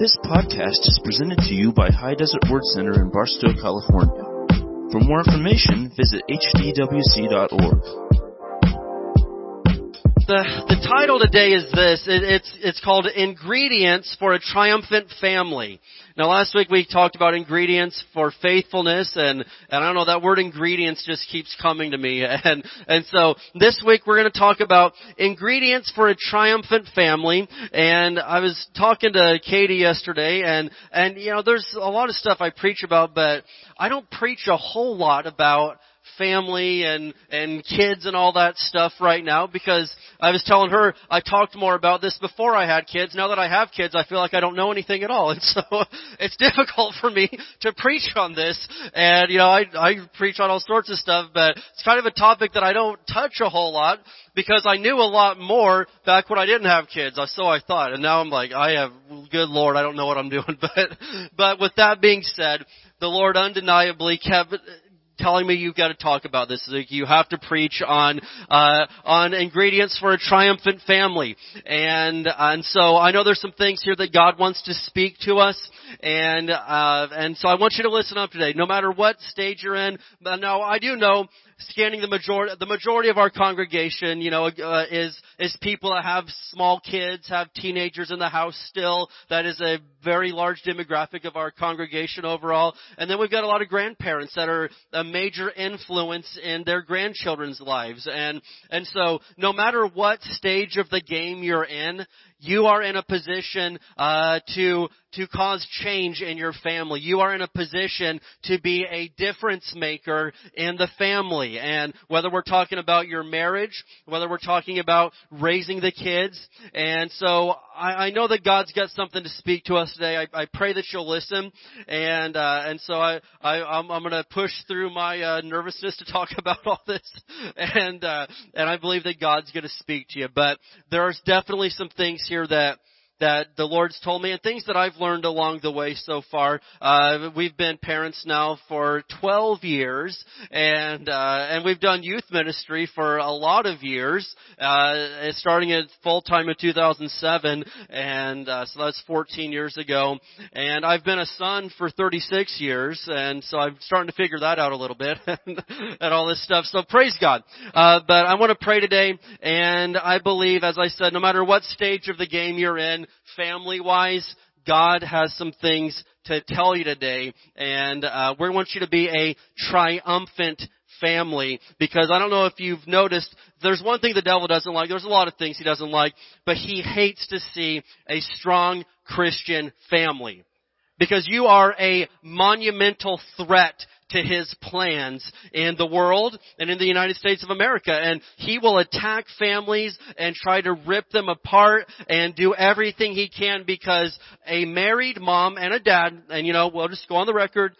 This podcast is presented to you by High Desert Word Center in Barstow, California. For more information, visit hdwc.org. The title today is this. It's called Ingredients for a Triumphant Family. Now, last week we talked about ingredients for faithfulness, and I don't know, that word ingredients just keeps coming to me. And so this week we're going to talk about ingredients for a triumphant family. And I was talking to Katie yesterday, and you know, there's a lot of stuff I preach about, but I don't preach a whole lot about family and kids and all that stuff right now, because I was telling her I talked more about this before I had kids. Now that I have kids, I feel like I don't know anything at all. And so it's difficult for me to preach on this. And, you know, I preach on all sorts of stuff, but it's kind of a topic that I don't touch a whole lot, because I knew a lot more back when I didn't have kids. So I thought. And now I'm like, good Lord, I don't know what I'm doing. But with that being said, the Lord undeniably kept telling me you've got to talk about this. You have to preach on ingredients for a triumphant family. And so I know there's some things here that God wants to speak to us. And so I want you to listen up today, no matter what stage you're in. Now, I do know, scanning the majority of our congregation, you know, is people that have small kids, have teenagers in the house still. That is a very large demographic of our congregation overall. And then we've got a lot of grandparents that are a major influence in their grandchildren's lives. And so no matter what stage of the game you're in, you are in a position to cause change in your family. You are in a position to be a difference maker in the family. And whether we're talking about your marriage, whether we're talking about raising the kids. And so I know that God's got something to speak to us today. I pray that you'll listen. And so I'm going to push through my nervousness to talk about all this. And I believe that God's going to speak to you. But there's definitely some things here that the Lord's told me, and things that I've learned along the way so far. We've been parents now for 12 years, and we've done youth ministry for a lot of years, starting at full-time in 2007, and so that's 14 years ago. And I've been a son for 36 years, and so I'm starting to figure that out a little bit, and all this stuff, so praise God. But I want to pray today, and I believe, as I said, no matter what stage of the game you're in, family-wise, God has some things to tell you today, and we want you to be a triumphant family, because I don't know if you've noticed, there's one thing the devil doesn't like. There's a lot of things he doesn't like, but he hates to see a strong Christian family, because you are a monumental threat to his plans in the world and in the United States of America. And he will attack families and try to rip them apart and do everything he can, because a married mom and a dad, and you know, we'll just go on the record,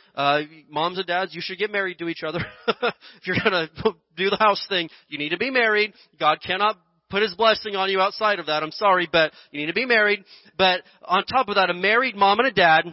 moms and dads, you should get married to each other. If you're going to do the house thing, you need to be married. God cannot put his blessing on you outside of that. I'm sorry, but you need to be married. But on top of that, a married mom and a dad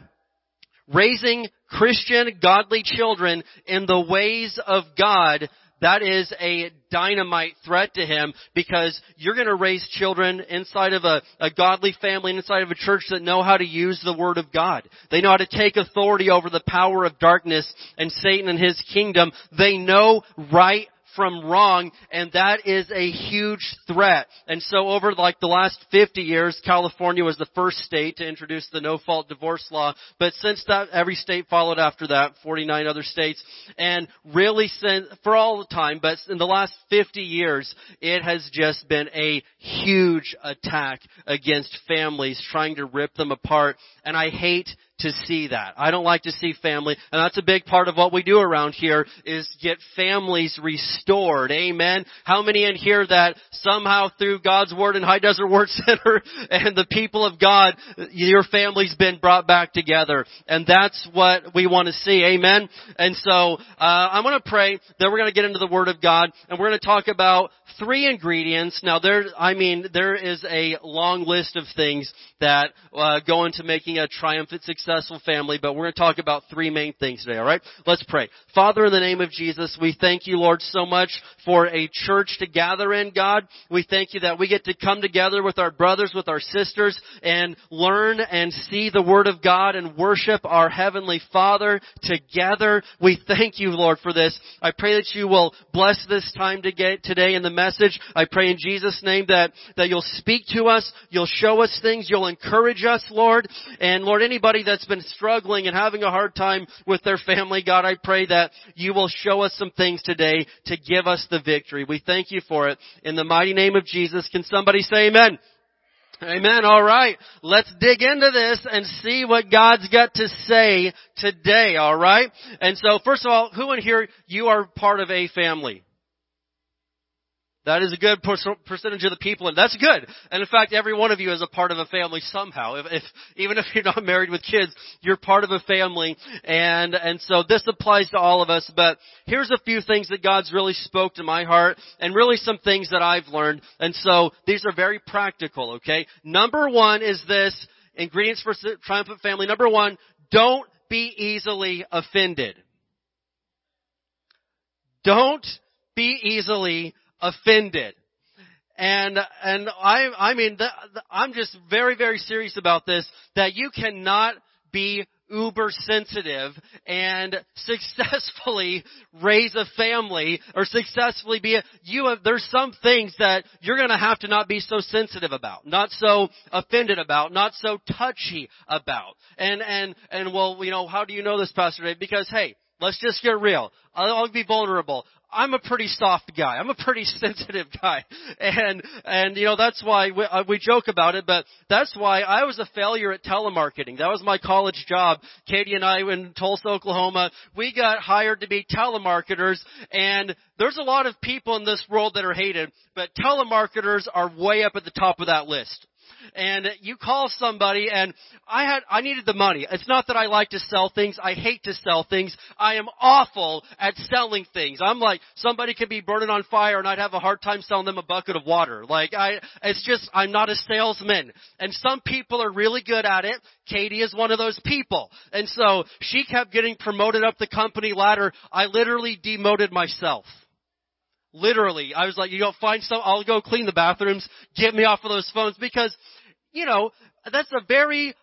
raising Christian, godly children in the ways of God, that is a dynamite threat to him, because you're going to raise children inside of a godly family and inside of a church that know how to use the Word of God. They know how to take authority over the power of darkness and Satan and his kingdom. They know right from wrong, and that is a huge threat. And so over like the last 50 years, California was the first state to introduce the no-fault divorce law. But since that, every state followed after that, 49 other states. And really since, for all the time, but in the last 50 years, it has just been a huge attack against families, trying to rip them apart. And I hate to see that. I don't like to see family, and that's a big part of what we do around here, is get families restored. Amen. How many in here that somehow through God's Word and High Desert Word Center and the people of God, your family's been brought back together? And that's what we want to see. Amen. And so I'm going to pray, then we're going to get into the Word of God, and we're going to talk about three ingredients. Now there is a long list of things that go into making a triumphant success successful family, but we're going to talk about three main things today, all right? Let's pray. Father, in the name of Jesus, we thank you, Lord, so much for a church to gather in, God. We thank you that we get to come together with our brothers, with our sisters, and learn and see the Word of God and worship our Heavenly Father together. We thank you, Lord, for this. I pray that you will bless this time today in the message. I pray in Jesus' name that you'll speak to us, you'll show us things, you'll encourage us, Lord. And Lord, anybody that's been struggling and having a hard time with their family, God, I pray that you will show us some things today to give us the victory. We thank you for it. In the mighty name of Jesus, can somebody say amen? Amen. All right. Let's dig into this and see what God's got to say today. All right. And so first of all, who in here, you are part of a family? That is a good percentage of the people, and that's good. And in fact, every one of you is a part of a family somehow. If even if you're not married with kids, you're part of a family, and so this applies to all of us. But here's a few things that God's really spoke to my heart, and really some things that I've learned. And so these are very practical. Okay, number one is this: ingredients for triumphant family. Number one, don't be easily offended. Don't be easily offended. And I mean, I'm just very, very serious about this, that you cannot be uber sensitive and successfully raise a family or successfully be there's some things that you're going to have to not be so sensitive about, not so offended about, not so touchy about. And well, you know, how do you know this, Pastor Dave? Because hey, let's just get real. I'll be vulnerable. I'm a pretty soft guy. I'm a pretty sensitive guy. And you know, that's why we joke about it, but that's why I was a failure at telemarketing. That was my college job. Katie and I in Tulsa, Oklahoma, we got hired to be telemarketers, and there's a lot of people in this world that are hated, but telemarketers are way up at the top of that list. And you call somebody, and I needed the money. It's not that I like to sell things. I hate to sell things. I am awful at selling things. I'm like, somebody could be burning on fire and I'd have a hard time selling them a bucket of water. Like it's just, I'm not a salesman. And some people are really good at it. Katie is one of those people. And so she kept getting promoted up the company ladder. I literally demoted myself. Literally, I was like, you know, find some, I'll go clean the bathrooms, get me off of those phones, because, you know, that's a very,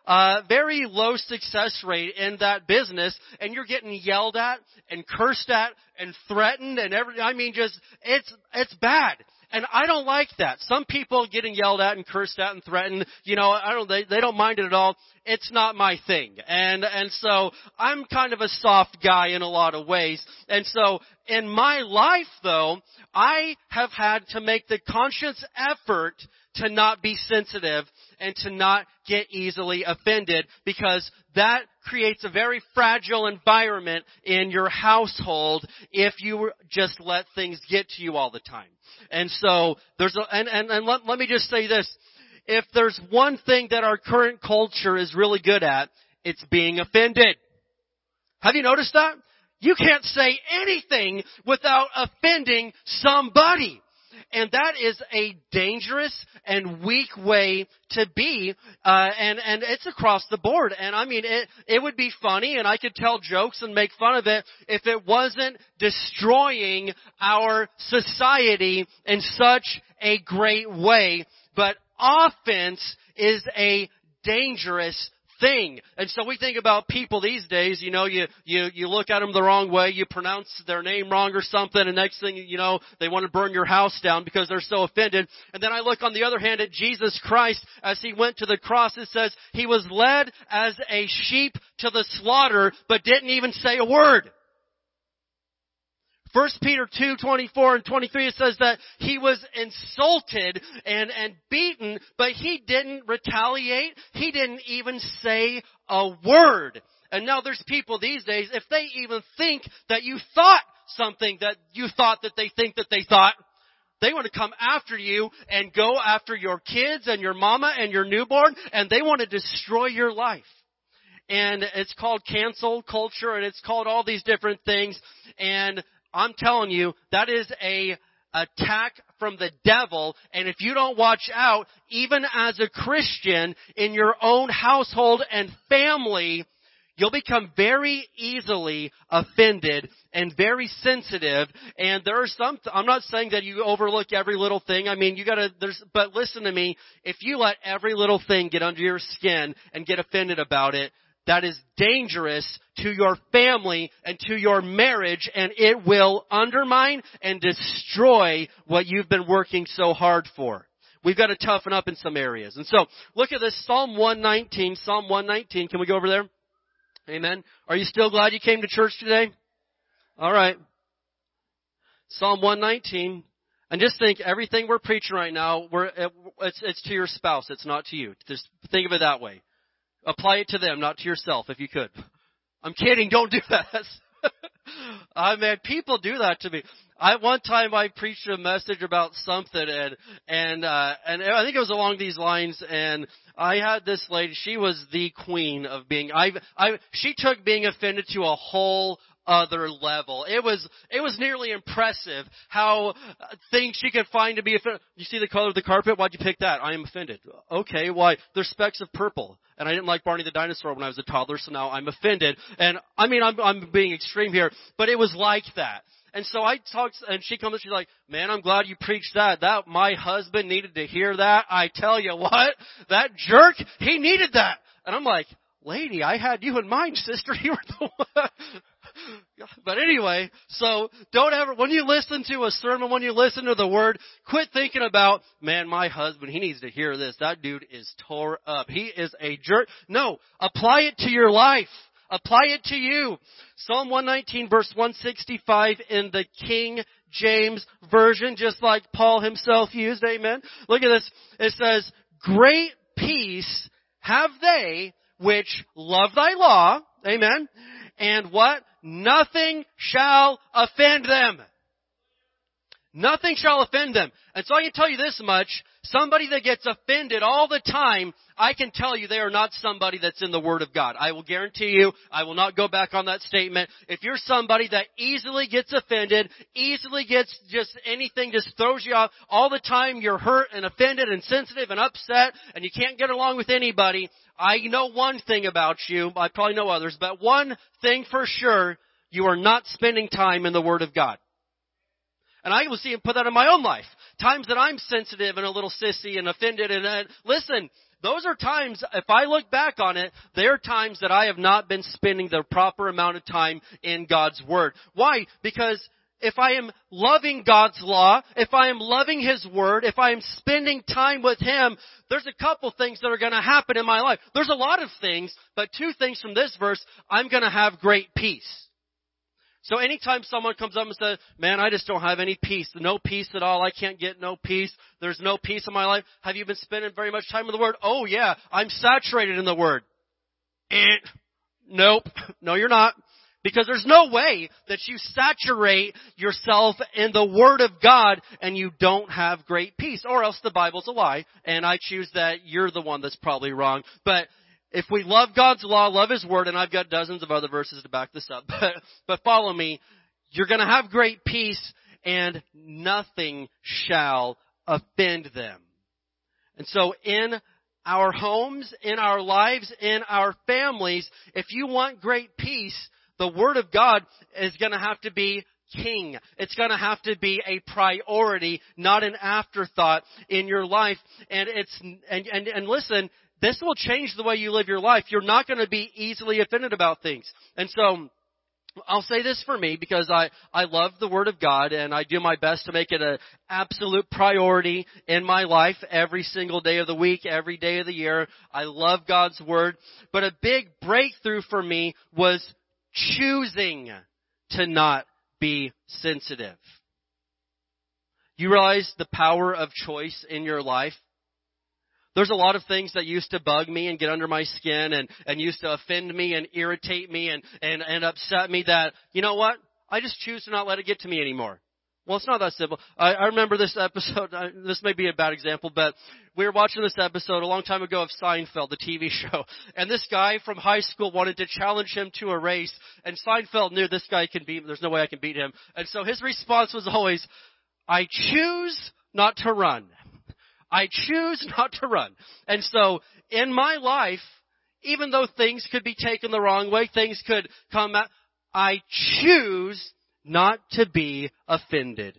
very low success rate in that business, and you're getting yelled at and cursed at and threatened and everything. I mean, just, it's bad. And I don't like that. Some people getting yelled at and cursed at and threatened, you know, they don't mind it at all. It's not my thing. And so I'm kind of a soft guy in a lot of ways. And so in my life though, I have had to make the conscious effort to not be sensitive and to not get easily offended, because that creates a very fragile environment in your household if you just let things get to you all the time. And so there's let me just say this. If there's one thing that our current culture is really good at, it's being offended. Have you noticed that? You can't say anything without offending somebody. And that is a dangerous and weak way to be, and it's across the board. And I mean, it would be funny, and I could tell jokes and make fun of it if it wasn't destroying our society in such a great way. But offense is a dangerous thing. And so we think about people these days, you know, you look at them the wrong way, you pronounce their name wrong or something, and next thing you know, they want to burn your house down because they're so offended. And then I look on the other hand at Jesus Christ as he went to the cross. It says he was led as a sheep to the slaughter, but didn't even say a word. 1 Peter 2:24 and 23, it says that he was insulted and beaten, but he didn't retaliate. He didn't even say a word. And now there's people these days, if they even think that you thought something that you thought that they think that they thought, they want to come after you and go after your kids and your mama and your newborn, and they want to destroy your life. And it's called cancel culture, and it's called all these different things. And I'm telling you, that is a attack from the devil. And if you don't watch out, even as a Christian in your own household and family, you'll become very easily offended and very sensitive. And there are some, I'm not saying that you overlook every little thing. I mean, but listen to me. If you let every little thing get under your skin and get offended about it, that is dangerous to your family and to your marriage, and it will undermine and destroy what you've been working so hard for. We've got to toughen up in some areas. And so look at this, Psalm 119. Can we go over there? Amen. Are you still glad you came to church today? All right. Psalm 119. And just think, everything we're preaching right now, it's to your spouse. It's not to you. Just think of it that way. Apply it to them, not to yourself, if you could. I'm kidding. Don't do that. I mean, people do that to me. One time I preached a message about something, and I think it was along these lines, and I had this lady, she was the queen of being, she took being offended to a whole other level. It was nearly impressive how things she could find to be offended. You see the color of the carpet? Why'd you pick that? I am offended. Okay, why? There's specks of purple. And I didn't like Barney the Dinosaur when I was a toddler, so now I'm offended. And I mean, I'm being extreme here, but it was like that. And so I talked, and she comes and she's like, man, I'm glad you preached that. That, my husband needed to hear that. I tell you what, that jerk, he needed that. And I'm like, lady, I had you in mind, sister. You were the one. But anyway, so don't ever, when you listen to a sermon, when you listen to the word, quit thinking about, man, my husband, he needs to hear this. That dude is tore up. He is a jerk. No, apply it to your life. Apply it to you. Psalm 119, verse 165 in the King James Version, just like Paul himself used. Amen. Look at this. It says, great peace have they which love thy law. Amen. And what? Nothing shall offend them. Nothing shall offend them. And so I can tell you this much. Somebody that gets offended all the time, I can tell you they are not somebody that's in the Word of God. I will guarantee you, I will not go back on that statement. If you're somebody that easily gets offended, easily gets just anything, just throws you off all the time, you're hurt and offended and sensitive and upset, and you can't get along with anybody, I know one thing about you. I probably know others, but one thing for sure, you are not spending time in the Word of God. And I will see and put that in my own life. Times that I'm sensitive and a little sissy and offended. And listen, those are times, if I look back on it, they are times that I have not been spending the proper amount of time in God's Word. Why? Because if I am loving God's law, if I am loving His Word, if I am spending time with Him, there's a couple things that are going to happen in my life. There's a lot of things, but two things from this verse, I'm going to have great peace. So anytime someone comes up and says, man, I just don't have any peace, no peace at all, I can't get no peace, there's no peace in my life, have you been spending very much time in the Word? Oh yeah, I'm saturated in the Word. Nope. No, you're not. Because there's no way that you saturate yourself in the Word of God and you don't have great peace. Or else the Bible's a lie, and I choose that you're the one that's probably wrong. But if we love God's law, love His Word, and I've got dozens of other verses to back this up, but follow me, you're going to have great peace, and nothing shall offend them. And so in our homes, in our lives, in our families, if you want great peace, the Word of God is going to have to be king. It's going to have to be a priority, not an afterthought in your life. And listen, this will change the way you live your life. You're not going to be easily offended about things. And so I'll say this for me, because I love the Word of God, and I do my best to make it an absolute priority in my life every single day of the week, every day of the year. I love God's Word. But a big breakthrough for me was choosing to not be sensitive. You realize the power of choice in your life? There's a lot of things that used to bug me and get under my skin and used to offend me and irritate me and upset me that, you know what? I just choose to not let it get to me anymore. Well, it's not that simple. I remember this episode. This may be a bad example, but we were watching this episode a long time ago of Seinfeld, the TV show. And this guy from high school wanted to challenge him to a race. And Seinfeld knew this guy can beat him. There's no way I can beat him. And so his response was always, I choose not to run. I choose not to run. And so in my life, even though things could be taken the wrong way, things could come out, I choose not to be offended.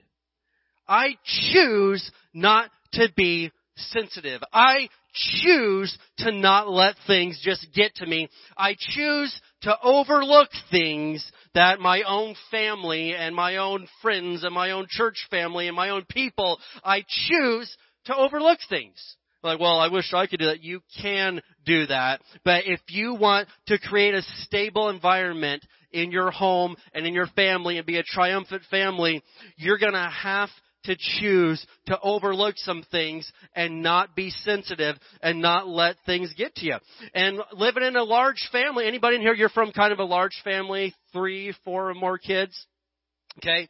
I choose not to be sensitive. I choose to not let things just get to me. I choose to overlook things that my own family and my own friends and my own church family and my own people, I choose to overlook things. Like, well, I wish I could do that. You can do that. But if you want to create a stable environment in your home and in your family and be a triumphant family, you're going to have to choose to overlook some things and not be sensitive and not let things get to you. And living in a large family, anybody in here, you're from kind of a large family, 3, 4 or more kids, okay?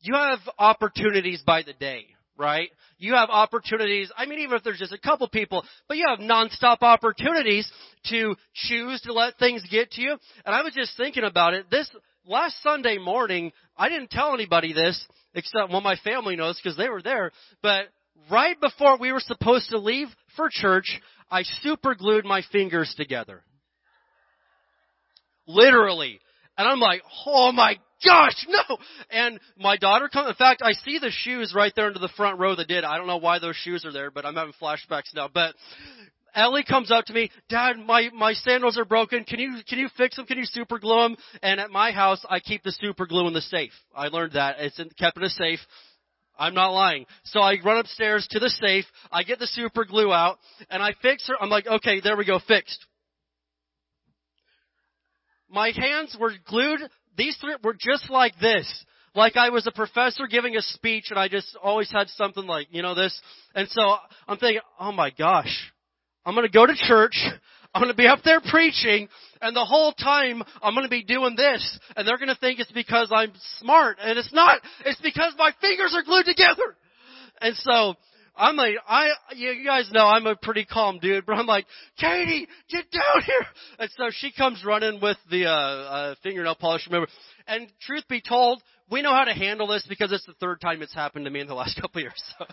You have opportunities by the day, right? You have opportunities, I mean, even if there's just a couple people, but you have nonstop opportunities to choose to let things get to you. And I was just thinking about it. This last Sunday morning, I didn't tell anybody this, except, well, my family knows because they were there. But right before we were supposed to leave for church, I super glued my fingers together. Literally. And I'm like, oh my gosh, no. And my daughter comes. In fact, I see the shoes right there into the front row that did. I don't know why those shoes are there, but I'm having flashbacks now. But Ellie comes up to me, Dad, my sandals are broken. Can you fix them? Can you super glue them? And at my house, I keep the super glue in the safe. I learned that. It's kept in a safe. I'm not lying. So I run upstairs to the safe. I get the super glue out and I fix her. I'm like, okay, there we go. Fixed. My hands were glued. These three were just like this. Like I was a professor giving a speech and I just always had something like, you know, this. And so I'm thinking, oh my gosh. I'm going to go to church, I'm going to be up there preaching, and the whole time I'm going to be doing this, and they're going to think it's because I'm smart, and it's not. It's because my fingers are glued together. And so I'm like, you guys know I'm a pretty calm dude, but I'm like, Katie, get down here. And so she comes running with the fingernail polish remover. And truth be told, we know how to handle this because it's the third time it's happened to me in the last couple of years. So.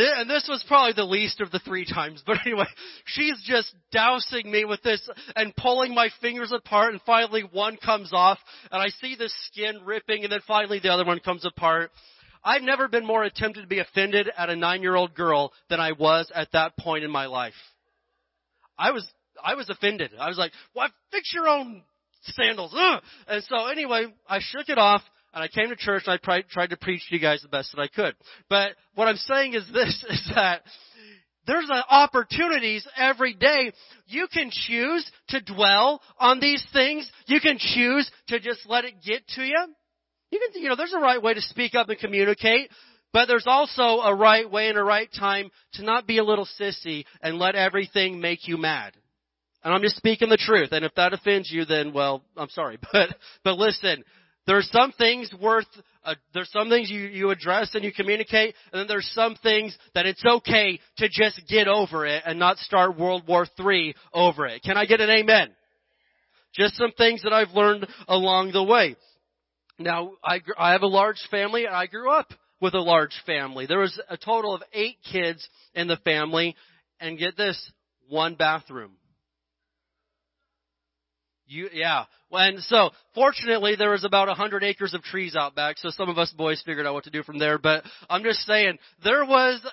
And this was probably the least of the three times. But anyway, she's just dousing me with this and pulling my fingers apart. And finally one comes off and I see the skin ripping. And then finally the other one comes apart. I've never been more tempted to be offended at a 9-year-old girl than I was at that point in my life. I was offended. I was like, well, fix your own sandals. Ugh! And so anyway, I shook it off. And I came to church and I tried to preach to you guys the best that I could. But what I'm saying is this, is that there's opportunities every day. You can choose to dwell on these things. You can choose to just let it get to you. You can, you know, there's a right way to speak up and communicate, but there's also a right way and a right time to not be a little sissy and let everything make you mad. And I'm just speaking the truth. And if that offends you, then, well, I'm sorry. But listen. There's some things there's some things you address and you communicate, and then there's some things that it's okay to just get over it and not start World War III over it. Can I get an amen? Just some things that I've learned along the way. Now, I have a large family, and I grew up with a large family. There was a total of 8 kids in the family, and get this, 1 bathroom. Yeah. And so fortunately there was about 100 acres of trees out back. So some of us boys figured out what to do from there. But I'm just saying there was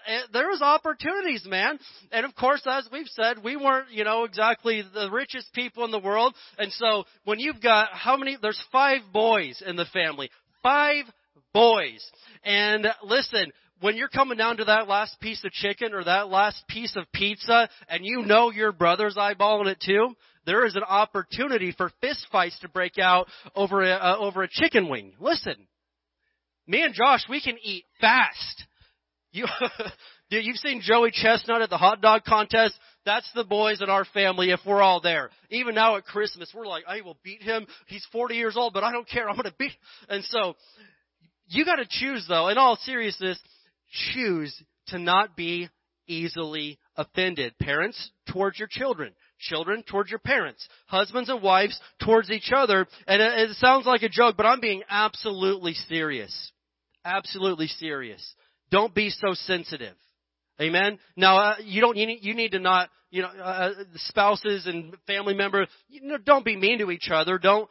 opportunities, man. And of course, as we've said, we weren't, you know, exactly the richest people in the world. And so when you've got there's 5 boys in the family, 5 boys. And listen, when you're coming down to that last piece of chicken or that last piece of pizza and you know your brother's eyeballing it too, there is an opportunity for fistfights to break out over a chicken wing. Listen, me and Josh, we can eat fast. Dude, you've seen Joey Chestnut at the hot dog contest. That's the boys in our family if we're all there. Even now at Christmas, we're like, I will beat him. He's 40 years old, but I don't care. I'm going to beat him. And so you got to choose, though, in all seriousness, choose to not be easily offended. Parents, towards your children. Children towards your parents, husbands and wives towards each other. And it sounds like a joke, but I'm being absolutely serious. Absolutely serious. Don't be so sensitive. Amen. Now, you need to not spouses and family members, don't be mean to each other. That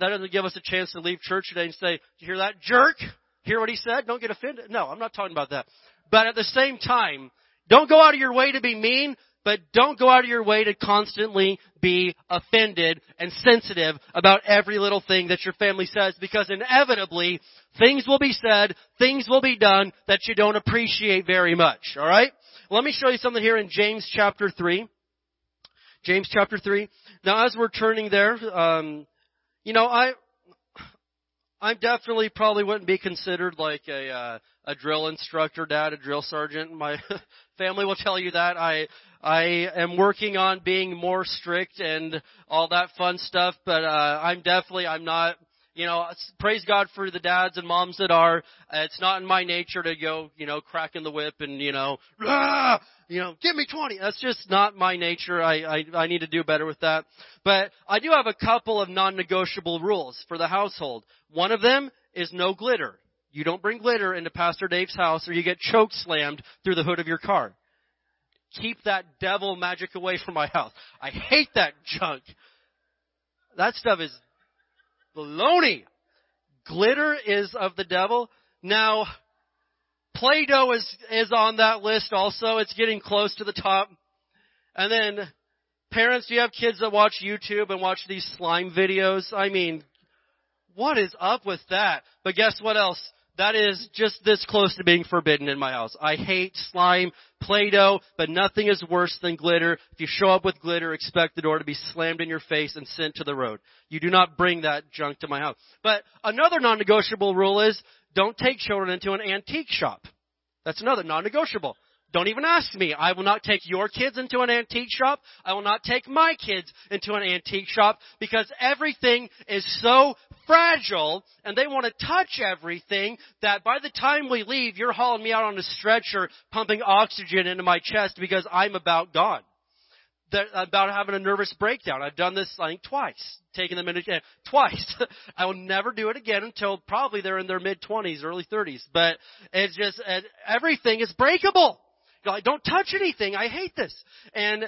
doesn't give us a chance to leave church today and say, "Did you hear that jerk? Hear what he said? Don't get offended." No, I'm not talking about that. But at the same time, don't go out of your way to be mean, but don't go out of your way to constantly be offended and sensitive about every little thing that your family says, because inevitably things will be said, things will be done that you don't appreciate very much. All right? Let me show you something here in James chapter 3. James chapter 3. Now, as we're turning there, I definitely probably wouldn't be considered like a drill instructor, dad, a drill sergeant. My family will tell you that. I am working on being more strict and all that fun stuff, but I'm not. Praise God for the dads and moms that are. It's not in my nature to go, cracking the whip and give me 20. That's just not my nature. I need to do better with that. But I do have a couple of non-negotiable rules for the household. One of them is no glitter. You don't bring glitter into Pastor Dave's house or you get choke slammed through the hood of your car. Keep that devil magic away from my house. I hate that junk. That stuff is baloney. Glitter is of the devil. Now, Play-Doh is on that list also. It's getting close to the top. And then, parents, do you have kids that watch YouTube and watch these slime videos? I mean, what is up with that? But guess what else? That is just this close to being forbidden in my house. I hate slime, Play-Doh, but nothing is worse than glitter. If you show up with glitter, expect the door to be slammed in your face and sent to the road. You do not bring that junk to my house. But another non-negotiable rule is don't take children into an antique shop. That's another non-negotiable. Don't even ask me. I will not take your kids into an antique shop. I will not take my kids into an antique shop because everything is so fragile and they want to touch everything that by the time we leave, you're hauling me out on a stretcher, pumping oxygen into my chest because I'm about gone. About having a nervous breakdown. I've done this, I think, twice. Taking them in again. Twice. I will never do it again until probably they're in their mid-20s, early 30s. But it's just, everything is breakable. Like, don't touch anything. I hate this. And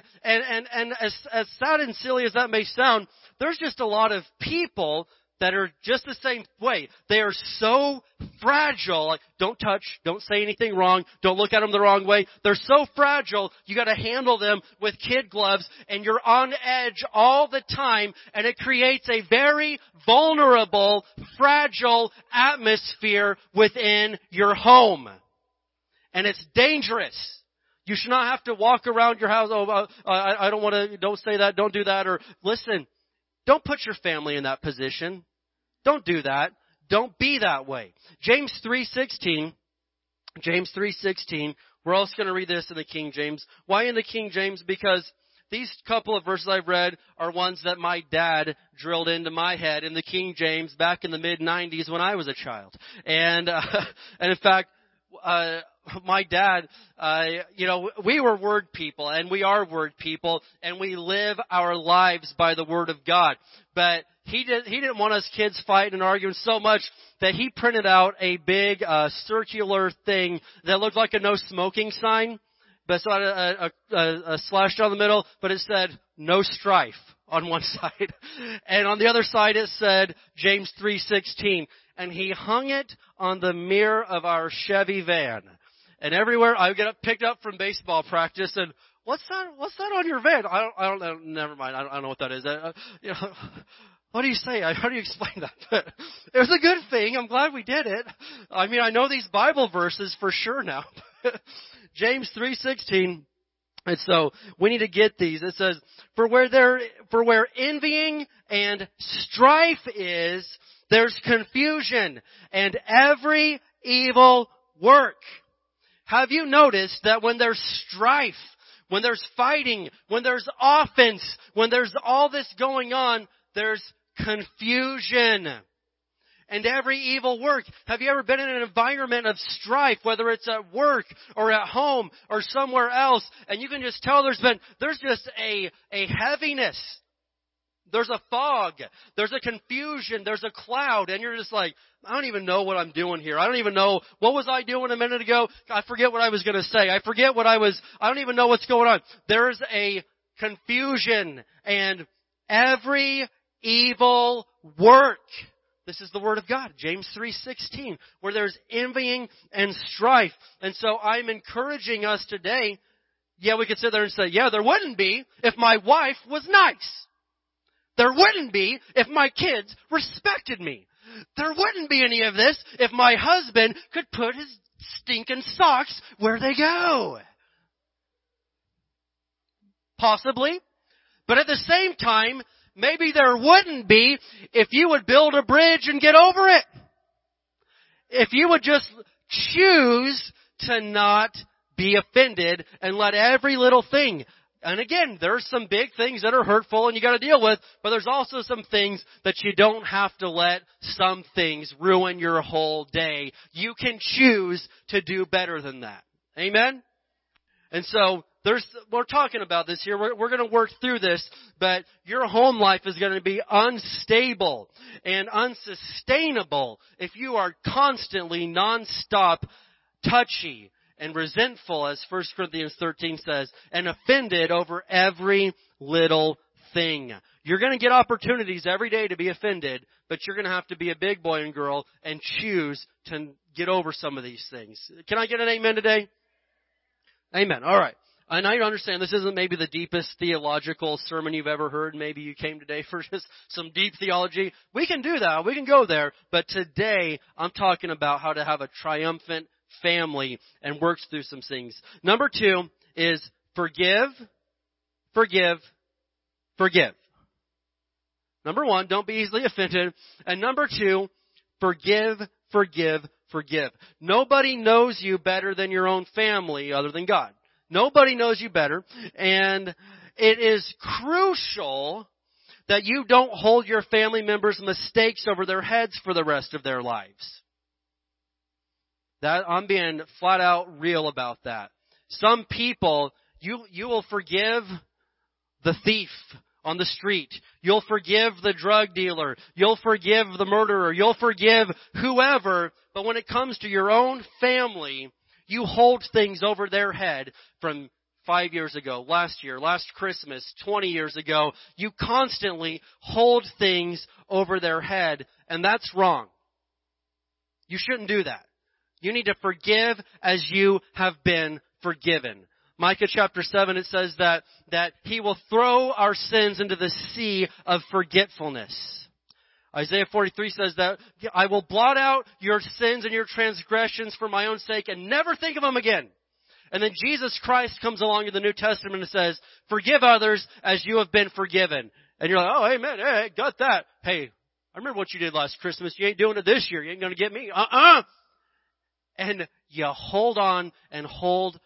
as sad and silly as that may sound, there's just a lot of people that are just the same way. They are so fragile. Like, don't touch. Don't say anything wrong. Don't look at them the wrong way. They're so fragile. You got to handle them with kid gloves, and you're on edge all the time, and it creates a very vulnerable, fragile atmosphere within your home. And it's dangerous. You should not have to walk around your house. Oh, I don't want to. Don't say that. Don't do that. Or listen. Don't put your family in that position. Don't do that. Don't be that way. James 3:16. We're also going to read this in the King James. Why in the King James? Because these couple of verses I've read are ones that my dad drilled into my head in the King James back in the mid-90s when I was a child. And in fact, my dad, we were word people, and we are word people, and we live our lives by the word of God. But he didn't want us kids fighting and arguing so much that he printed out a big circular thing that looked like a no smoking sign, but it's not a slash down the middle, but it said no strife on one side, and on the other side it said James 3:16, and he hung it on the mirror of our Chevy van. And everywhere I get picked up from baseball practice, and what's that on your van? I don't never mind. I don't know what that is. What do you say? How do you explain that? But it was a good thing. I'm glad we did it. I mean, I know these Bible verses for sure now. James 3:16. And so we need to get these. It says, for where envying and strife is, there's confusion and every evil work. Have you noticed that when there's strife, when there's fighting, when there's offense, when there's all this going on, there's confusion and every evil work? Have you ever been in an environment of strife, whether it's at work or at home or somewhere else, and you can just tell there's just a heaviness There's a fog. There's a confusion. There's a cloud. And you're just like, I don't even know what I'm doing here. I don't even know. What was I doing a minute ago? I forget what I was going to say. I don't even know what's going on. There is a confusion. And every evil work. This is the word of God, James 3:16, where there's envying and strife. And so I'm encouraging us today. Yeah, we could sit there and say, yeah, there wouldn't be if my wife was nice. There wouldn't be if my kids respected me. There wouldn't be any of this if my husband could put his stinking socks where they go. Possibly. But at the same time, maybe there wouldn't be if you would build a bridge and get over it. If you would just choose to not be offended and let every little thing. And again, there's some big things that are hurtful and you got to deal with, but there's also some things that you don't have to let some things ruin your whole day. You can choose to do better than that. Amen? And so we're talking about this here. We're going to work through this, but your home life is going to be unstable and unsustainable if you are constantly nonstop touchy and resentful, as First Corinthians 13 says, and offended over every little thing. You're going to get opportunities every day to be offended, but you're going to have to be a big boy and girl and choose to get over some of these things. Can I get an amen today? Amen. All right. And I understand this isn't maybe the deepest theological sermon you've ever heard. Maybe you came today for just some deep theology. We can do that. We can go there. But today I'm talking about how to have a triumphant family and works through some things. Number 2 is forgive. Number 1, don't be easily offended. And number 2, forgive. Nobody knows you better than your own family other than God. Nobody knows you better. And it is crucial that you don't hold your family members' mistakes over their heads for the rest of their lives. That I'm being flat out real about that. Some people, you will forgive the thief on the street. You'll forgive the drug dealer. You'll forgive the murderer. You'll forgive whoever. But when it comes to your own family, you hold things over their head from 5 years ago, last year, last Christmas, 20 years ago. You constantly hold things over their head, and that's wrong. You shouldn't do that. You need to forgive as you have been forgiven. Micah chapter 7, it says that he will throw our sins into the sea of forgetfulness. Isaiah 43 says that I will blot out your sins and your transgressions for my own sake and never think of them again. And then Jesus Christ comes along in the New Testament and says, forgive others as you have been forgiven. And you're like, oh, amen. Hey, got that. Hey, I remember what you did last Christmas. You ain't doing it this year. You ain't going to get me. And you hold on and hold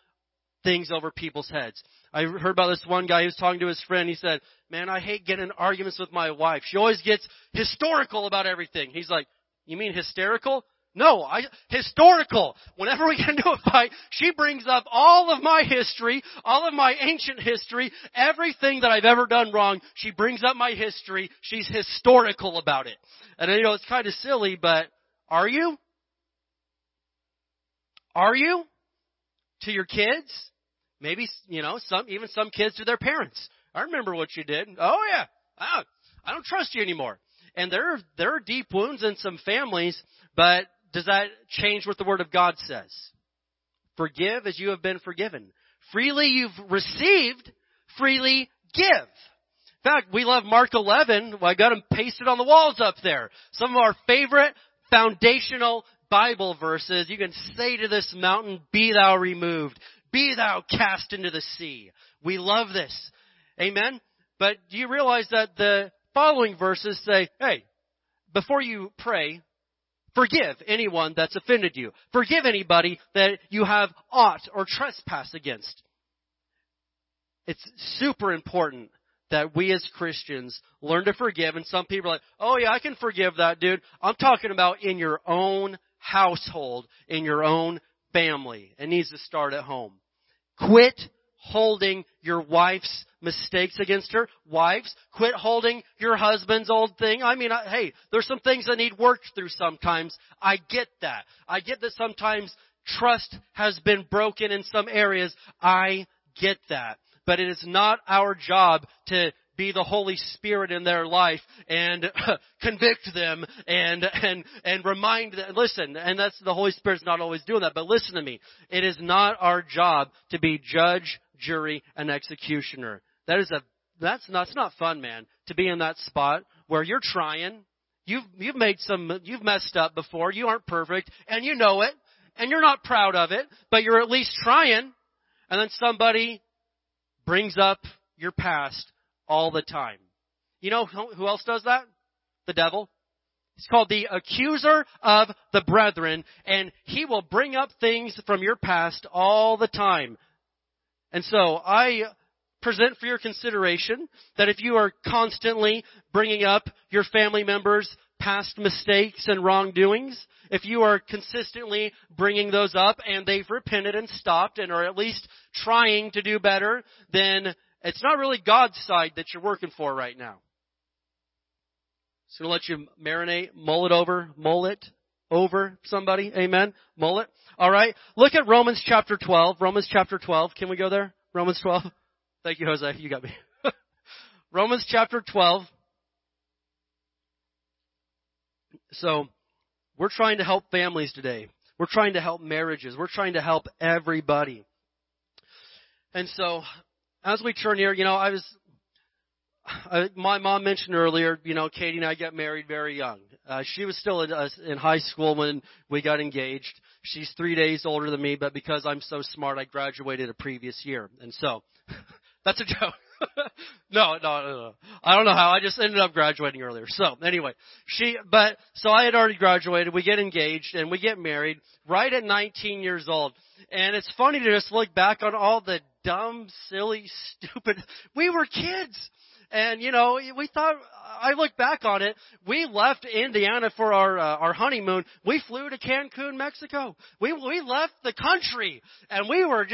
things over people's heads. I heard about this one guy who was talking to his friend. He said, man, I hate getting in arguments with my wife. She always gets historical about everything. He's like, you mean hysterical? No, historical. Whenever we get into a fight, she brings up all of my history, all of my ancient history, everything that I've ever done wrong. She brings up my history. She's historical about it. And, it's kind of silly, but are you? Are you? To your kids? Maybe, some kids to their parents. I remember what you did. Oh, yeah. I don't trust you anymore. And there are deep wounds in some families, but does that change what the Word of God says? Forgive as you have been forgiven. Freely you've received, freely give. In fact, we love Mark 11. Well, I got them pasted on the walls up there. Some of our favorite foundational Bible verses. You can say to this mountain, be thou removed, be thou cast into the sea. We love this. Amen. But do you realize that the following verses say, hey, before you pray, forgive anyone that's offended you. Forgive anybody that you have ought or trespass against. It's super important that we as Christians learn to forgive. And some people are like, oh yeah, I can forgive that dude. I'm talking about in your own household, in your own family. It needs to start at home. Quit holding your wife's mistakes against her. Wives, quit holding your husband's old thing. I mean, hey, there's some things that need worked through sometimes. I get that. I get that sometimes trust has been broken in some areas. I get that. But it is not our job to be the Holy Spirit in their life and convict them and remind them. Listen, and that's the Holy Spirit's not always doing that. But listen to me. It is not our job to be judge, jury, and executioner. That's not fun, man, to be in that spot where you're trying. You've messed up before. You aren't perfect, and you know it, and you're not proud of it, but you're at least trying. And then somebody brings up your past all the time. You know who else does that? The devil. It's called the accuser of the brethren, and he will bring up things from your past all the time. And so I present for your consideration that if you are constantly bringing up your family members' past mistakes and wrongdoings, if you are consistently bringing those up and they've repented and stopped and are at least trying to do better, then it's not really God's side that you're working for right now. It's going to let you marinate, mull it over somebody. Amen. Mull it. All right. Look at Romans chapter 12. Romans chapter 12. Can we go there? Romans 12. Thank you, Jose. You got me. Romans chapter 12. So we're trying to help families today. We're trying to help marriages. We're trying to help everybody. And so as we turn here, my mom mentioned earlier, Katie and I got married very young. She was still in high school when we got engaged. She's 3 days older than me, but because I'm so smart, I graduated a previous year. And so that's a joke. No. I don't know how. I just ended up graduating earlier. So anyway, I had already graduated. We get engaged and we get married right at 19 years old. And it's funny to just look back on all the dumb, silly, stupid. We were kids. And, I look back on it. We left Indiana for our honeymoon. We flew to Cancun, Mexico. We left the country, and we were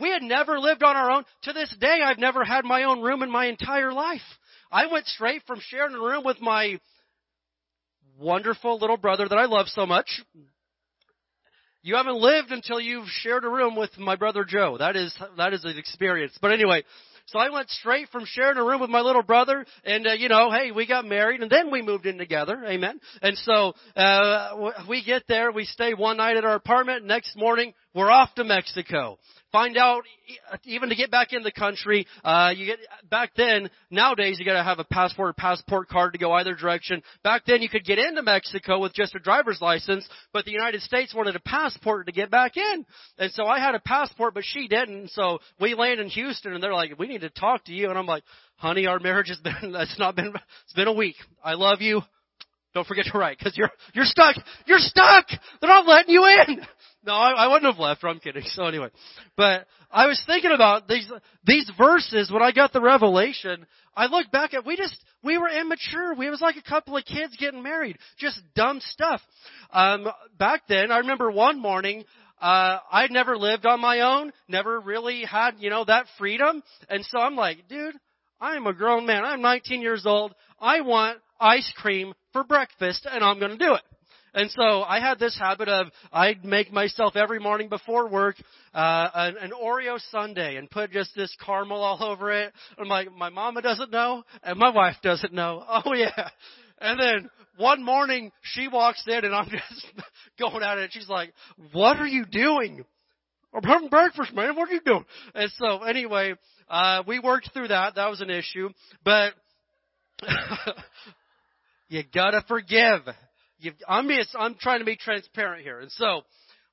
we had never lived on our own. To this day, I've never had my own room in my entire life. I went straight from sharing a room with my wonderful little brother that I love so much. You haven't lived until you've shared a room with my brother Joe. That is an experience. But anyway. So I went straight from sharing a room with my little brother and, we got married and then we moved in together. Amen. And so, we get there, we stay one night at our apartment. Next morning, we're off to Mexico. Find out, even to get back in the country, nowadays you gotta have a passport or passport card to go either direction. Back then you could get into Mexico with just a driver's license, but the United States wanted a passport to get back in. And so I had a passport, but she didn't. So we land in Houston and they're like, we need to talk to you. And I'm like, honey, our marriage it's been a week. I love you. Don't forget to write, cause you're stuck. You're stuck! They're not letting you in! No, I wouldn't have left. I'm kidding. So anyway, but I was thinking about these verses when I got the revelation. I look back at we were immature. It was like a couple of kids getting married, just dumb stuff. Back then, I remember one morning I'd never lived on my own, never really had that freedom, and so I'm like, dude, I am a grown man. I'm 19 years old. I want ice cream for breakfast, and I'm going to do it. And so I had this habit of I'd make myself every morning before work an Oreo sundae and put just this caramel all over it. I'm like, my mama doesn't know and my wife doesn't know. Oh, yeah. And then one morning she walks in and I'm just going at it. She's like, what are you doing? I'm having breakfast, man. What are you doing? And so anyway, we worked through that. That was an issue. But you got to forgive. I'm trying to be transparent here. And so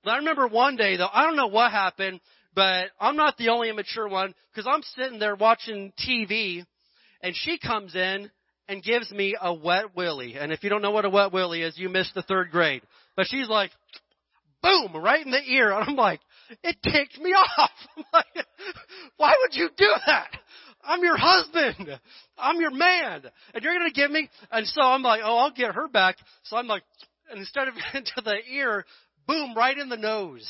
I remember one day, though, I don't know what happened, but I'm not the only immature one because I'm sitting there watching TV, and she comes in and gives me a wet willy. And if you don't know what a wet willy is, you missed the third grade. But she's like, boom, right in the ear. And I'm like, it ticked me off. I'm like, why would you do that? I'm your husband. I'm your man. And you're going to give me. And so I'm like, oh, I'll get her back. So I'm like, and instead of into the ear, boom, right in the nose.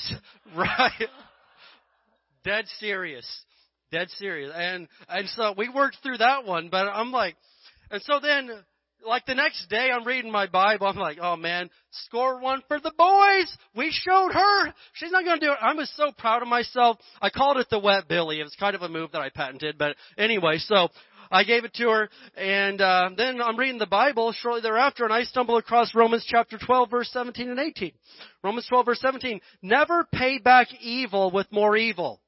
Right. Dead serious. And so we worked through that one, but I'm like, and so then, like the next day I'm reading my Bible, I'm like, oh man, score one for the boys. We showed her. She's not going to do it. I was so proud of myself. I called it the wet Billy. It was kind of a move that I patented, but anyway, so I gave it to her, and then I'm reading the Bible shortly thereafter, and I stumble across Romans chapter 12, verse 17 and 18. Romans 12, verse 17, never pay back evil with more evil.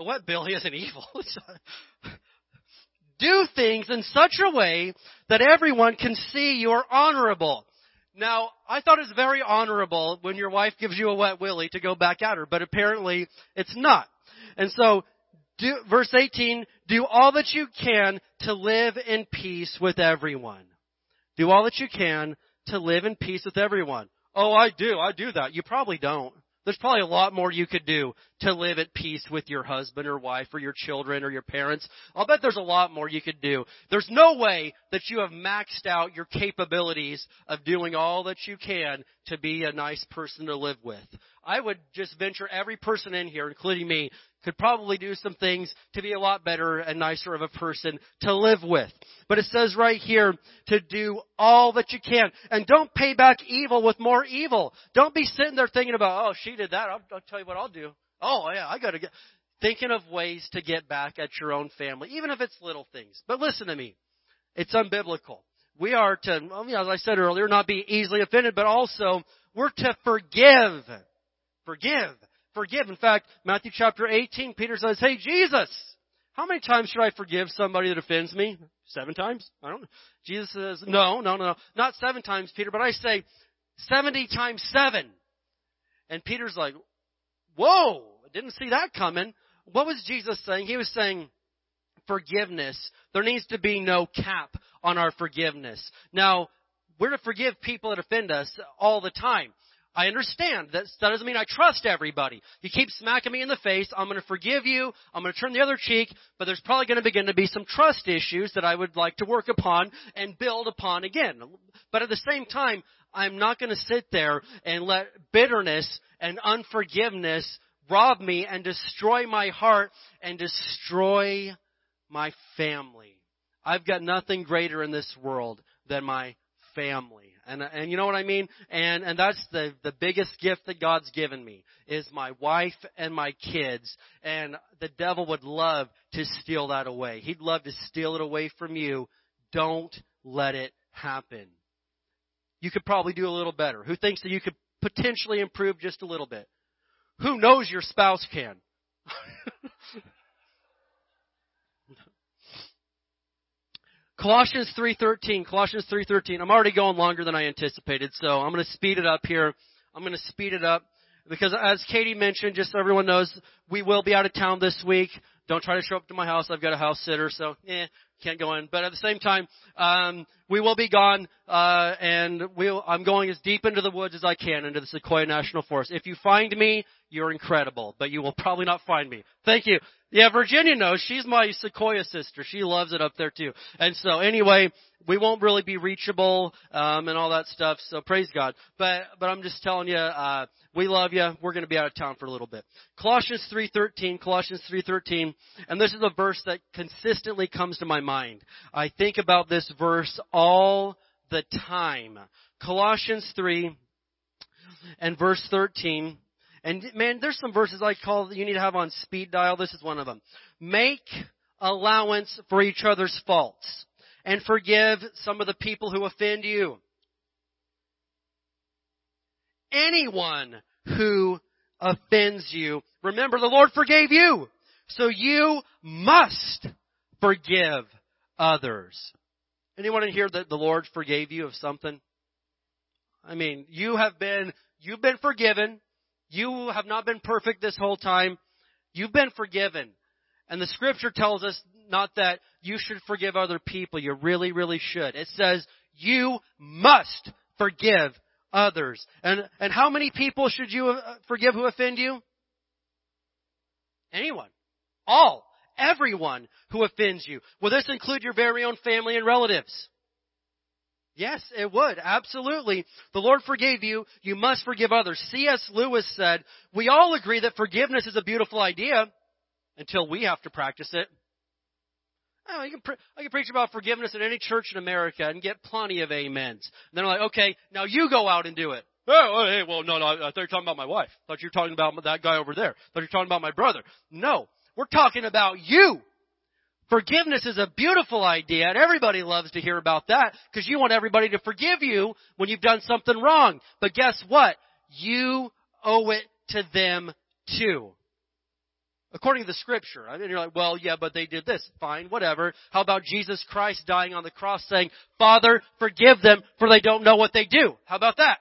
A wet Billy isn't evil. Do things in such a way that everyone can see you are honorable. Now, I thought it's very honorable when your wife gives you a wet willy to go back at her, but apparently it's not. And so, verse 18, do all that you can to live in peace with everyone. Do all that you can to live in peace with everyone. Oh, I do that. You probably don't. There's probably a lot more you could do to live at peace with your husband or wife or your children or your parents. I'll bet there's a lot more you could do. There's no way that you have maxed out your capabilities of doing all that you can to be a nice person to live with. I would just venture every person in here, including me, could probably do some things to be a lot better and nicer of a person to live with. But it says right here to do all that you can. And don't pay back evil with more evil. Don't be sitting there thinking about, oh, she did that. I'll tell you what I'll do. Oh, yeah, I got to get. Thinking of ways to get back at your own family, even if it's little things. But listen to me. It's unbiblical. We are to, as I said earlier, not be easily offended, but also we're to forgive. Forgive. In fact, Matthew chapter 18, Peter says, hey, Jesus, how many times should I forgive somebody that offends me? 7 times? I don't know. Jesus says, no. Not 7 times, Peter, but I say 70 times 7. And Peter's like, whoa, I didn't see that coming. What was Jesus saying? He was saying forgiveness. There needs to be no cap on our forgiveness. Now, we're to forgive people that offend us all the time. I understand. That doesn't mean I trust everybody. You keep smacking me in the face, I'm going to forgive you, I'm going to turn the other cheek, but there's probably going to begin to be some trust issues that I would like to work upon and build upon again. But at the same time, I'm not going to sit there and let bitterness and unforgiveness rob me and destroy my heart and destroy my family. I've got nothing greater in this world than my family. And you know what I mean? And that's the biggest gift that God's given me is my wife and my kids. And the devil would love to steal that away. He'd love to steal it away from you. Don't let it happen. You could probably do a little better. Who thinks that you could potentially improve just a little bit? Who knows your spouse can? Colossians 3:13. I'm already going longer than I anticipated, so I'm going to speed it up here. I'm going to speed it up because, as Katie mentioned, just so everyone knows, we will be out of town this week. Don't try to show up to my house. I've got a house sitter, so can't go in. But at the same time, we will be gone, and I'm going as deep into the woods as I can, into the Sequoia National Forest. If you find me, you're incredible, but you will probably not find me. Thank you. Yeah, Virginia knows. She's my Sequoia sister. She loves it up there, too. And so, anyway, we won't really be reachable and all that stuff, so praise God. But I'm just telling you, we love you. We're going to be out of town for a little bit. Colossians 3:13. And this is a verse that consistently comes to my mind. I think about this verse all the time. Colossians 3 and verse 13. And, man, there's some verses I call that you need to have on speed dial. This is one of them. Make allowance for each other's faults and forgive some of the people who offend you. Anyone who offends you, remember the Lord forgave you. So you must forgive others. Anyone in here that the Lord forgave you of something? I mean, you've been forgiven. You have not been perfect this whole time. You've been forgiven. And the scripture tells us not that you should forgive other people. You really, really should. It says you must forgive others. And how many people should you forgive who offend you? Anyone. All. Everyone who offends you. Will this include your very own family and relatives? Yes, it would. Absolutely. The Lord forgave you. You must forgive others. C.S. Lewis said, we all agree that forgiveness is a beautiful idea until we have to practice it. Oh, I can preach about forgiveness at any church in America and get plenty of amens. And then I'm like, okay, now you go out and do it. Oh, hey, well, no, I thought you were talking about my wife. I thought you were talking about that guy over there. I thought you were talking about my brother. No, we're talking about you. Forgiveness is a beautiful idea, and everybody loves to hear about that because you want everybody to forgive you when you've done something wrong. But guess what? You owe it to them too. According to the scripture. I mean, you're like, well, yeah, but they did this. Fine, whatever. How about Jesus Christ dying on the cross saying, Father, forgive them for they don't know what they do. How about that?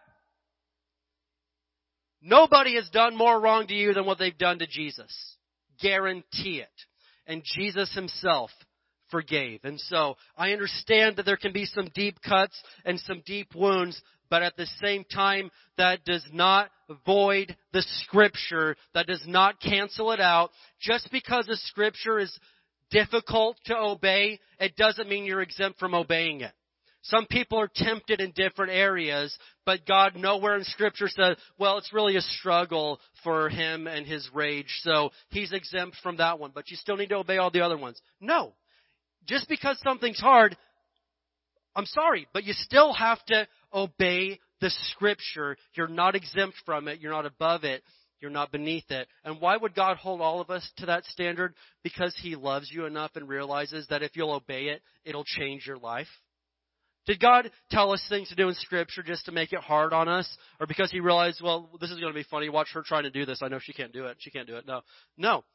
Nobody has done more wrong to you than what they've done to Jesus. Guarantee it. And Jesus himself forgave. And so I understand that there can be some deep cuts and some deep wounds, but at the same time, that does not void the scripture. That does not cancel it out. Just because the scripture is difficult to obey, it doesn't mean you're exempt from obeying it. Some people are tempted in different areas, but God nowhere in scripture says, well, it's really a struggle for him and his rage, so he's exempt from that one, but you still need to obey all the other ones. No. Just because something's hard, I'm sorry, but you still have to obey the scripture. You're not exempt from it. You're not above it. You're not beneath it. And why would God hold all of us to that standard? Because he loves you enough and realizes that if you'll obey it, it'll change your life. Did God tell us things to do in scripture just to make it hard on us? Or because he realized, well, this is going to be funny. Watch her trying to do this. I know she can't do it. She can't do it. No.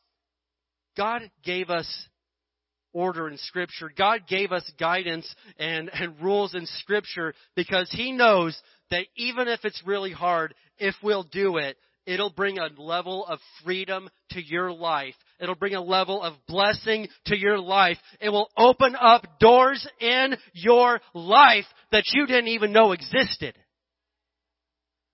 God gave us order in scripture. God gave us guidance and rules in scripture because he knows that even if it's really hard, if we'll do it, it'll bring a level of freedom to your life. It'll bring a level of blessing to your life. It will open up doors in your life that you didn't even know existed.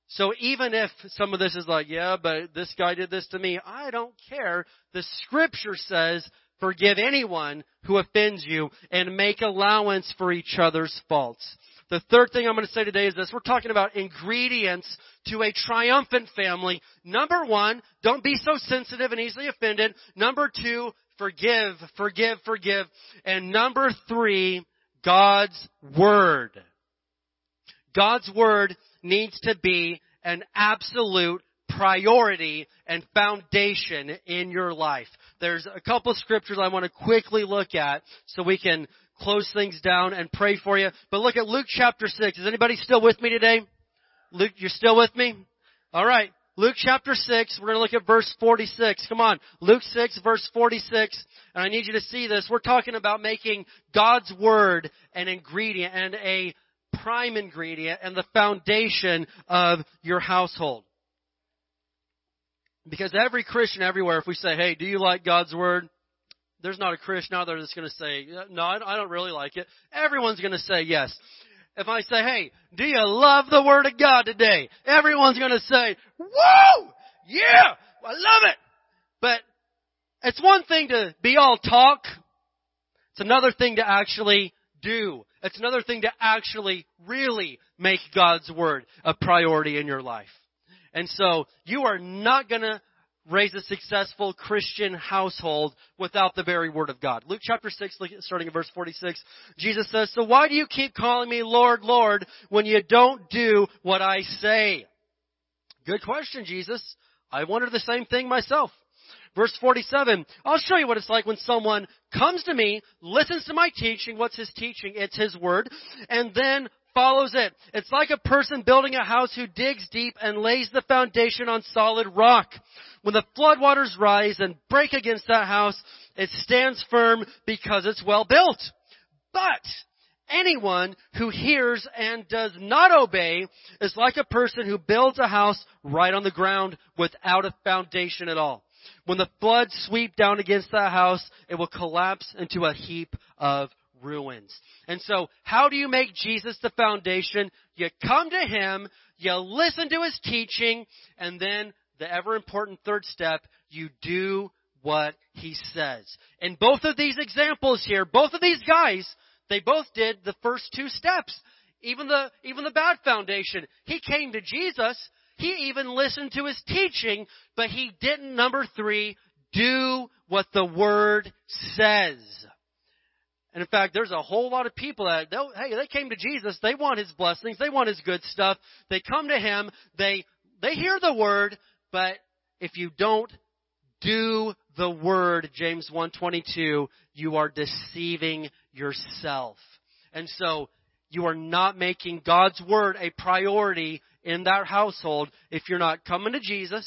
So even if some of this is like, yeah, but this guy did this to me, I don't care. The scripture says, forgive anyone who offends you and make allowance for each other's faults. The third thing I'm going to say today is this. We're talking about ingredients to a triumphant family. Number one, don't be so sensitive and easily offended. Number two, forgive. And number three, God's Word. God's Word needs to be an absolute priority and foundation in your life. There's a couple of scriptures I want to quickly look at so we can close things down and pray for you. But look at Luke chapter 6. Is anybody still with me today? Luke, you're still with me? All right. Luke chapter 6. We're going to look at verse 46. Come on. Luke 6, verse 46. And I need you to see this. We're talking about making God's Word an ingredient and a prime ingredient and the foundation of your household. Because every Christian everywhere, if we say, hey, do you like God's Word? There's not a Christian out there that's going to say, no, I don't really like it. Everyone's going to say yes. If I say, hey, do you love the Word of God today? Everyone's going to say, whoa, yeah, I love it. But it's one thing to be all talk. It's another thing to actually do. It's another thing to actually really make God's Word a priority in your life. And so you are not going to raise a successful Christian household without the very Word of God. Luke chapter 6, starting at verse 46, Jesus says, so why do you keep calling me Lord, Lord, when you don't do what I say? Good question, Jesus. I wonder the same thing myself. Verse 47, I'll show you what it's like when someone comes to me, listens to my teaching. What's his teaching? It's his Word. And then follows it. It's like a person building a house who digs deep and lays the foundation on solid rock. When the floodwaters rise and break against that house, it stands firm because it's well built. But anyone who hears and does not obey is like a person who builds a house right on the ground without a foundation at all. When the floods sweep down against that house, it will collapse into a heap of ruins. And so how do you make Jesus the foundation? You come to him, you listen to his teaching, and then the ever important third step, you do what he says. In both of these examples here, both of these guys, they both did the first two steps. even the bad foundation. He came to Jesus. He even listened to his teaching, but he didn't, number three, do what the Word says. And in fact, there's a whole lot of people that, hey, they came to Jesus. They want his blessings. They want his good stuff. They come to him. They hear the Word, but if you don't do the Word, James 1:22, you are deceiving yourself. And so you are not making God's Word a priority in that household if you're not coming to Jesus,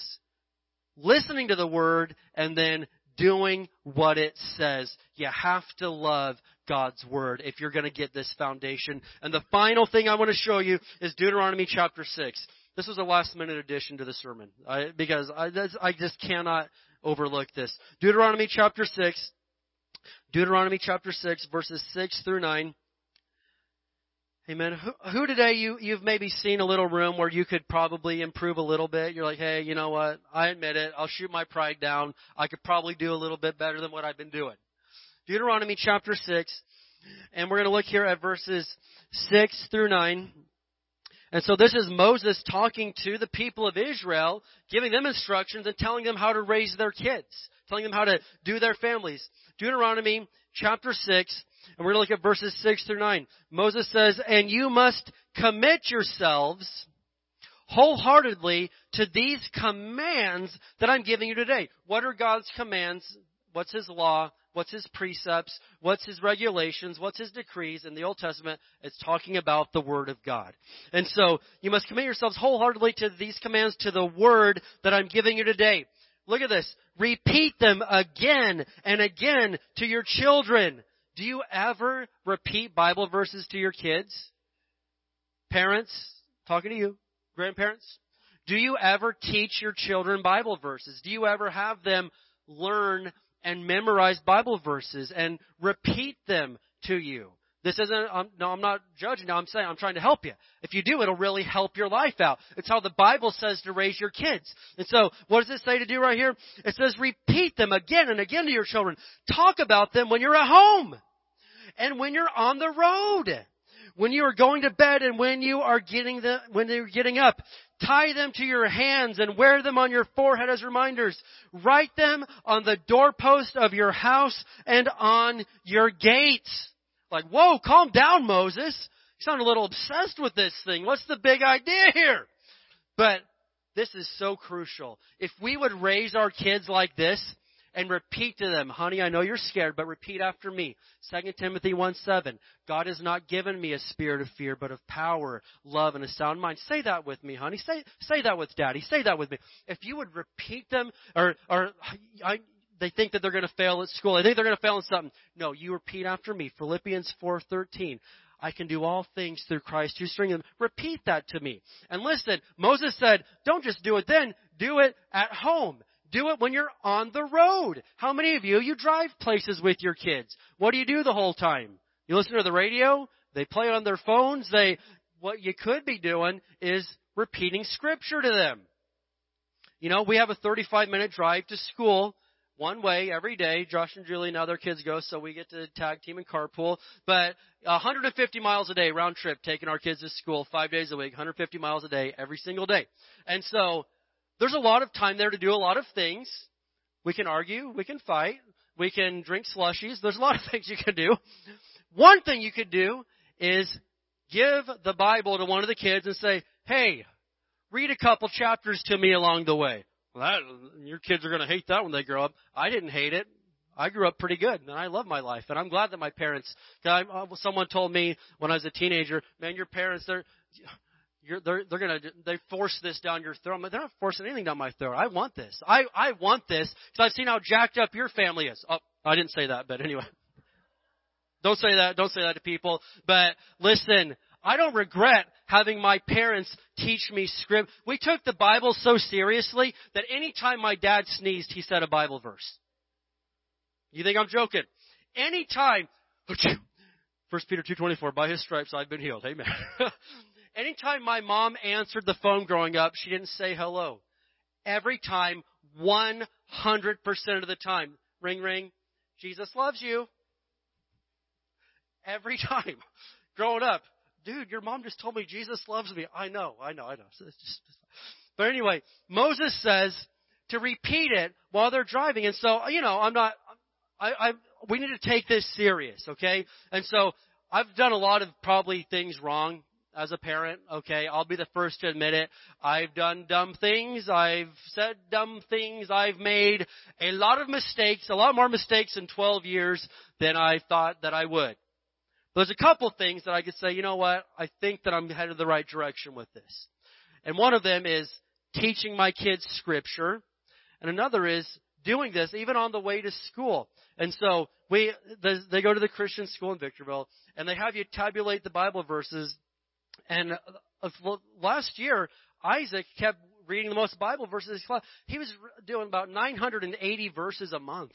listening to the Word, and then doing what it says. You have to love God's Word if you're going to get this foundation. And the final thing I want to show you is Deuteronomy chapter 6. This was a last-minute addition to the sermon because I just cannot overlook this. Deuteronomy chapter 6, verses 6 through 9. Amen. Who today you've maybe seen a little room where you could probably improve a little bit? You're like, hey, you know what? I admit it. I'll shoot my pride down. I could probably do a little bit better than what I've been doing. Deuteronomy chapter 6, and we're going to look here at verses 6 through 9. And so this is Moses talking to the people of Israel, giving them instructions and telling them how to raise their kids, telling them how to do their families. Deuteronomy chapter 6. And we're going to look at verses 6 through 9. Moses says, and you must commit yourselves wholeheartedly to these commands that I'm giving you today. What are God's commands? What's his law? What's his precepts? What's his regulations? What's his decrees? In the Old Testament, it's talking about the Word of God. And so you must commit yourselves wholeheartedly to these commands, to the Word that I'm giving you today. Look at this. Repeat them again and again to your children. Do you ever repeat Bible verses to your kids? Parents, talking to you. Grandparents, do you ever teach your children Bible verses? Do you ever have them learn and memorize Bible verses and repeat them to you? This isn't, I'm not judging. I'm saying I'm trying to help you. If you do, it'll really help your life out. It's how the Bible says to raise your kids. And so what does it say to do right here? It says repeat them again and again to your children. Talk about them when you're at home and when you're on the road, when you are going to bed and when you're getting up. Tie them to your hands and wear them on your forehead as reminders. Write them on the doorpost of your house and on your gates. Like, whoa, calm down, Moses. You sound a little obsessed with this thing. What's the big idea here? But this is so crucial. If we would raise our kids like this and repeat to them, honey, I know you're scared, but repeat after me. 2 Timothy 1:7, God has not given me a spirit of fear, but of power, love, and a sound mind. Say that with me, honey. Say that with Daddy. Say that with me. If you would repeat them, they think that they're going to fail at school. They think they're going to fail in something. No, you repeat after me. Philippians 4:13. I can do all things through Christ who strengthens me. Repeat that to me. And listen, Moses said, don't just do it then. Do it at home. Do it when you're on the road. How many of you drive places with your kids? What do you do the whole time? You listen to the radio. They play on their phones. What you could be doing is repeating scripture to them. You know, we have a 35-minute drive to school. One way every day. Josh and Julie, now their kids go, so we get to tag team and carpool. But 150 miles a day, round trip, taking our kids to school 5 days a week, 150 miles a day, every single day. And so there's a lot of time there to do a lot of things. We can argue. We can fight. We can drink slushies. There's a lot of things you can do. One thing you could do is give the Bible to one of the kids and say, hey, read a couple chapters to me along the way. Well, your kids are going to hate that when they grow up. I didn't hate it. I grew up pretty good, and I love my life. And I'm glad that my parents – someone told me when I was a teenager, man, your parents, they're going to – they force this down your throat. They're not forcing anything down my throat. I want this. I want this because I've seen how jacked up your family is. Oh, I didn't say that, but anyway. Don't say that. Don't say that to people. But listen – I don't regret having my parents teach me script. We took the Bible so seriously that any time my dad sneezed, he said a Bible verse. You think I'm joking? Any time, 1 Peter 2:24, by his stripes I've been healed. Amen. Any time my mom answered the phone growing up, she didn't say hello. Every time, 100% of the time. Ring, ring. Jesus loves you. Every time. Growing up. dude, your mom just told me Jesus loves me. I know. But anyway, Moses says to repeat it while they're driving. And so, you know, we need to take this serious, okay? And so I've done a lot of probably things wrong as a parent, okay? I'll be the first to admit it. I've done dumb things. I've said dumb things. I've made a lot of mistakes, a lot more mistakes in 12 years than I thought that I would. But there's a couple things that I could say, you know what, I think that I'm headed the right direction with this. And one of them is teaching my kids scripture. And another is doing this even on the way to school. And so they go to the Christian school in Victorville, and they have you tabulate the Bible verses. And last year, Isaac kept reading the most Bible verses. He was doing about 980 verses a month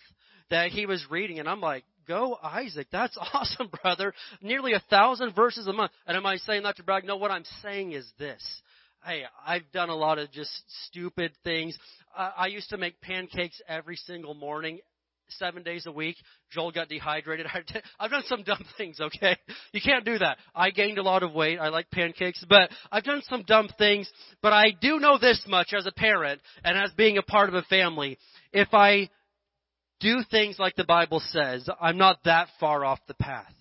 that he was reading. And I'm like, go Isaac. That's awesome, brother. Nearly 1,000 verses a month. And am I saying that to brag? No, what I'm saying is this. Hey, I've done a lot of just stupid things. I used to make pancakes every single morning, 7 days a week. Joel got dehydrated. I've done some dumb things, okay? You can't do that. I gained a lot of weight. I like pancakes, but I've done some dumb things. But I do know this much as a parent and as being a part of a family. If I do things like the Bible says, I'm not that far off the path.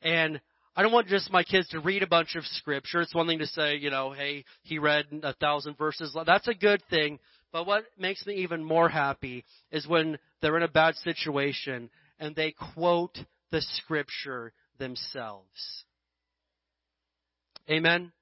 And I don't want just my kids to read a bunch of scripture. It's one thing to say, you know, hey, he read 1,000 verses. That's a good thing. But what makes me even more happy is when they're in a bad situation and they quote the scripture themselves. Amen?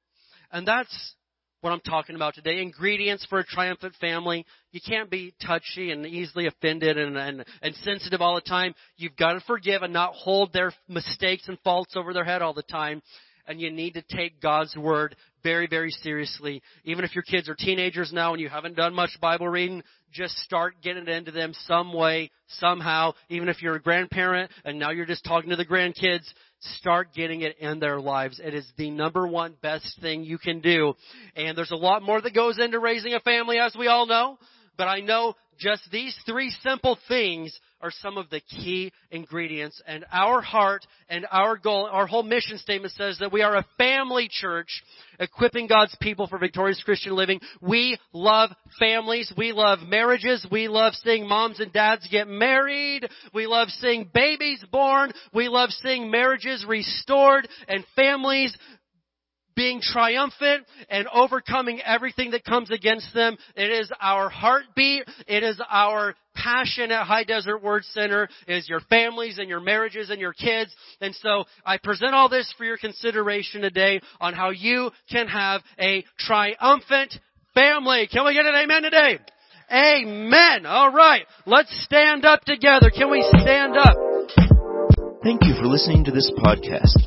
And that's what I'm talking about today. Ingredients for a triumphant family. You can't be touchy and easily offended and sensitive all the time. You've got to forgive and not hold their mistakes and faults over their head all the time. And you need to take God's word very, very seriously. Even if your kids are teenagers now and you haven't done much Bible reading, just start getting it into them some way, somehow. Even if you're a grandparent and now you're just talking to the grandkids, start getting it in their lives. It is the number one best thing you can do. And there's a lot more that goes into raising a family, as we all know. But I know just these three simple things are some of the key ingredients. And our heart and our goal, our whole mission statement says that we are a family church equipping God's people for victorious Christian living. We love families. We love marriages. We love seeing moms and dads get married. We love seeing babies born. We love seeing marriages restored and families being triumphant and overcoming everything that comes against them. It is our heartbeat. It is our passion at High Desert Word Center. It is your families and your marriages and your kids. And so I present all this for your consideration today on how you can have a triumphant family. Can we get an amen today? Amen. All right. Let's stand up together. Can we stand up? Thank you for listening to this podcast.